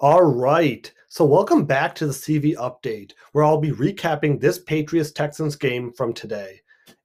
All right, so welcome back to the CV Update, where I'll be recapping this Patriots-Texans game from today.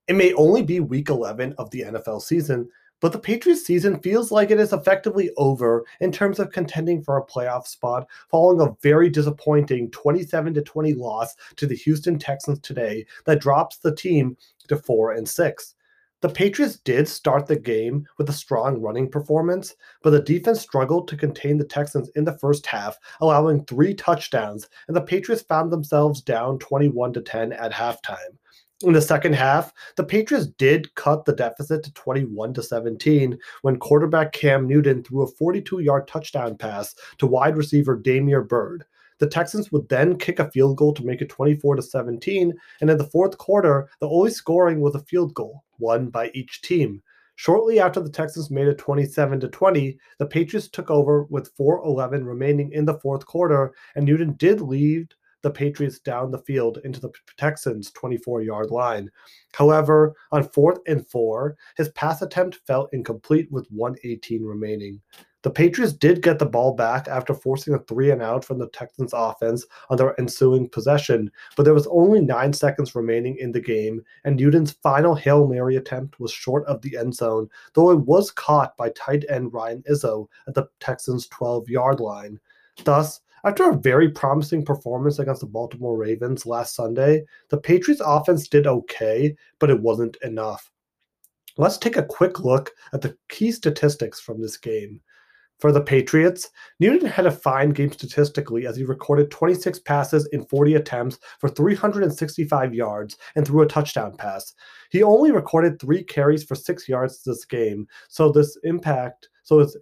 It may only be Week 11 of the NFL season, but the Patriots season feels like it is effectively over in terms of contending for a playoff spot following a very disappointing 27-20 loss to the Houston Texans today that drops the team to 4-6. The Patriots did start the game with a strong running performance, but the defense struggled to contain the Texans in the first half, allowing 3 touchdowns, and the Patriots found themselves down 21-10 at halftime. In the second half, the Patriots did cut the deficit to 21-17 when quarterback Cam Newton threw a 42-yard touchdown pass to wide receiver Damiere Byrd. The Texans would then kick a field goal to make it 24-17, and in the fourth quarter, the only scoring was a field goal, one by each team. Shortly after the Texans made it 27-20, the Patriots took over with 4:11 remaining in the fourth quarter, and Newton did lead the Patriots down the field into the Texans' 24-yard line. However, on 4th and 4, his pass attempt fell incomplete with 1:18 remaining. The Patriots did get the ball back after forcing a 3-and-out from the Texans' offense on their ensuing possession, but there was only 9 seconds remaining in the game, and Newton's final Hail Mary attempt was short of the end zone, though it was caught by tight end Ryan Izzo at the Texans' 12-yard line. Thus, after a very promising performance against the Baltimore Ravens last Sunday, the Patriots' offense did okay, but it wasn't enough. Let's take a quick look at the key statistics from this game. For the Patriots, Newton had a fine game statistically as he recorded 26 passes in 40 attempts for 365 yards and threw a touchdown pass. He only recorded 3 carries for 6 yards this game, so its impact was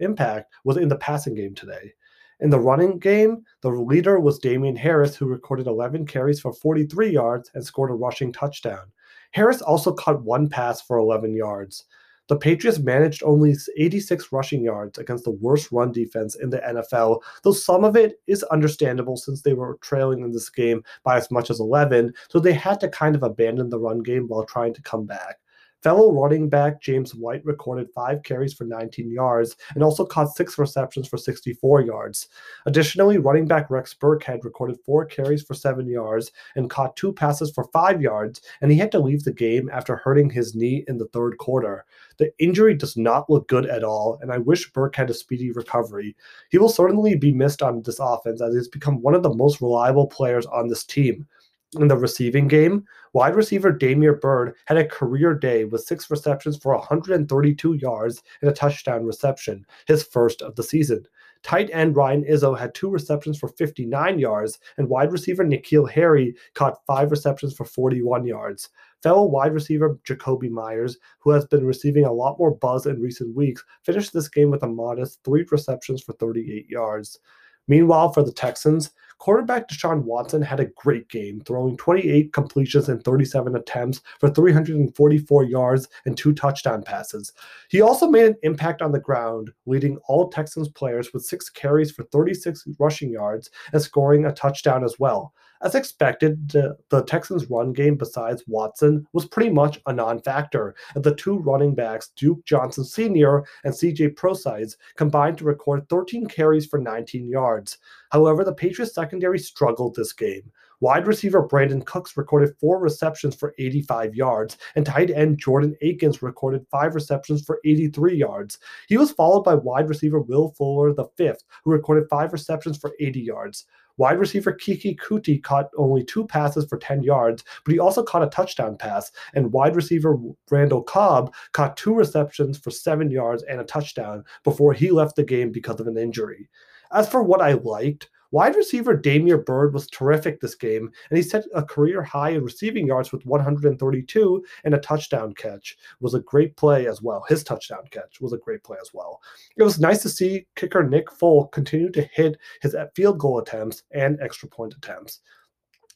in the passing game today. In the running game, the leader was Damien Harris, who recorded 11 carries for 43 yards and scored a rushing touchdown. Harris also caught 1 pass for 11 yards. The Patriots managed only 86 rushing yards against the worst run defense in the NFL, though some of it is understandable since they were trailing in this game by as much as 11, so they had to kind of abandon the run game while trying to come back. Fellow running back James White recorded 5 carries for 19 yards and also caught 6 receptions for 64 yards. Additionally, running back Rex Burkhead recorded 4 carries for 7 yards and caught 2 passes for 5 yards, and he had to leave the game after hurting his knee in the third quarter. The injury does not look good at all, and I wish Burkhead a speedy recovery. He will certainly be missed on this offense as he's become one of the most reliable players on this team. In the receiving game, wide receiver Damiere Byrd had a career day with 6 receptions for 132 yards and a touchdown reception, his first of the season. Tight end Ryan Izzo had 2 receptions for 59 yards, and wide receiver Nikhil Harry caught 5 receptions for 41 yards. Fellow wide receiver Jacoby Myers, who has been receiving a lot more buzz in recent weeks, finished this game with a modest 3 receptions for 38 yards. Meanwhile, for the Texans, quarterback Deshaun Watson had a great game, throwing 28 completions in 37 attempts for 344 yards and 2 touchdown passes. He also made an impact on the ground, leading all Texans players with 6 carries for 36 rushing yards and scoring a touchdown as well. As expected, the Texans' run game besides Watson was pretty much a non-factor, and the 2 running backs, Duke Johnson Sr. and C.J. Prosise, combined to record 13 carries for 19 yards. However, the Patriots' secondary struggled this game. Wide receiver Brandon Cooks recorded 4 receptions for 85 yards, and tight end Jordan Akins recorded 5 receptions for 83 yards. He was followed by wide receiver Will Fuller V, who recorded 5 receptions for 80 yards. Wide receiver Kiki Kuti caught only 2 passes for 10 yards, but he also caught a touchdown pass, and wide receiver Randall Cobb caught 2 receptions for 7 yards and a touchdown before he left the game because of an injury. As for what I liked, wide receiver Damiere Byrd was terrific this game, and he set a career high in receiving yards with 132 and a touchdown catch. His touchdown catch was a great play as well. It was nice to see kicker Nick Folk continue to hit his field goal attempts and extra point attempts.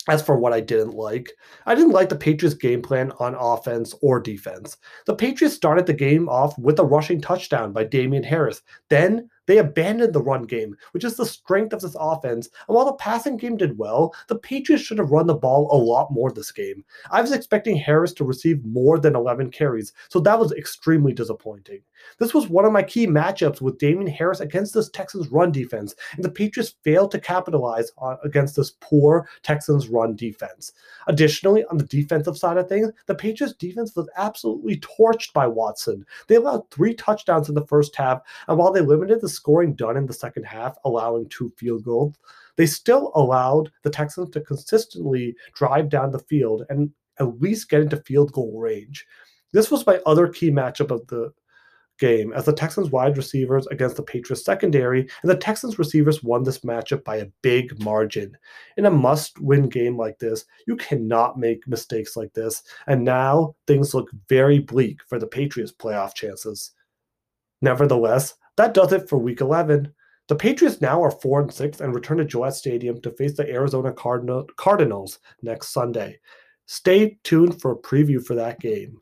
As for what I didn't like the Patriots' game plan on offense or defense. The Patriots started the game off with a rushing touchdown by Damien Harris. Then They abandoned the run game, which is the strength of this offense, and while the passing game did well, the Patriots should have run the ball a lot more this game. I was expecting Harris to receive more than 11 carries, so that was extremely disappointing. This was one of my key matchups with Damien Harris against this Texans run defense, and the Patriots failed to capitalize against this poor Texans run defense. Additionally, on the defensive side of things, the Patriots defense was absolutely torched by Watson. They allowed 3 touchdowns in the first half, and while they limited the scoring done in the second half, allowing 2 field goals, they still allowed the Texans to consistently drive down the field and at least get into field goal range. This was my other key matchup of the game, as the Texans wide receivers against the Patriots secondary, and the Texans receivers won this matchup by a big margin. In a must-win game like this, you cannot make mistakes like this, and now things look very bleak for the Patriots' playoff chances. Nevertheless, that does it for Week 11. The Patriots now are 4-6 and return to Gillette Stadium to face the Arizona Cardinals next Sunday. Stay tuned for a preview for that game.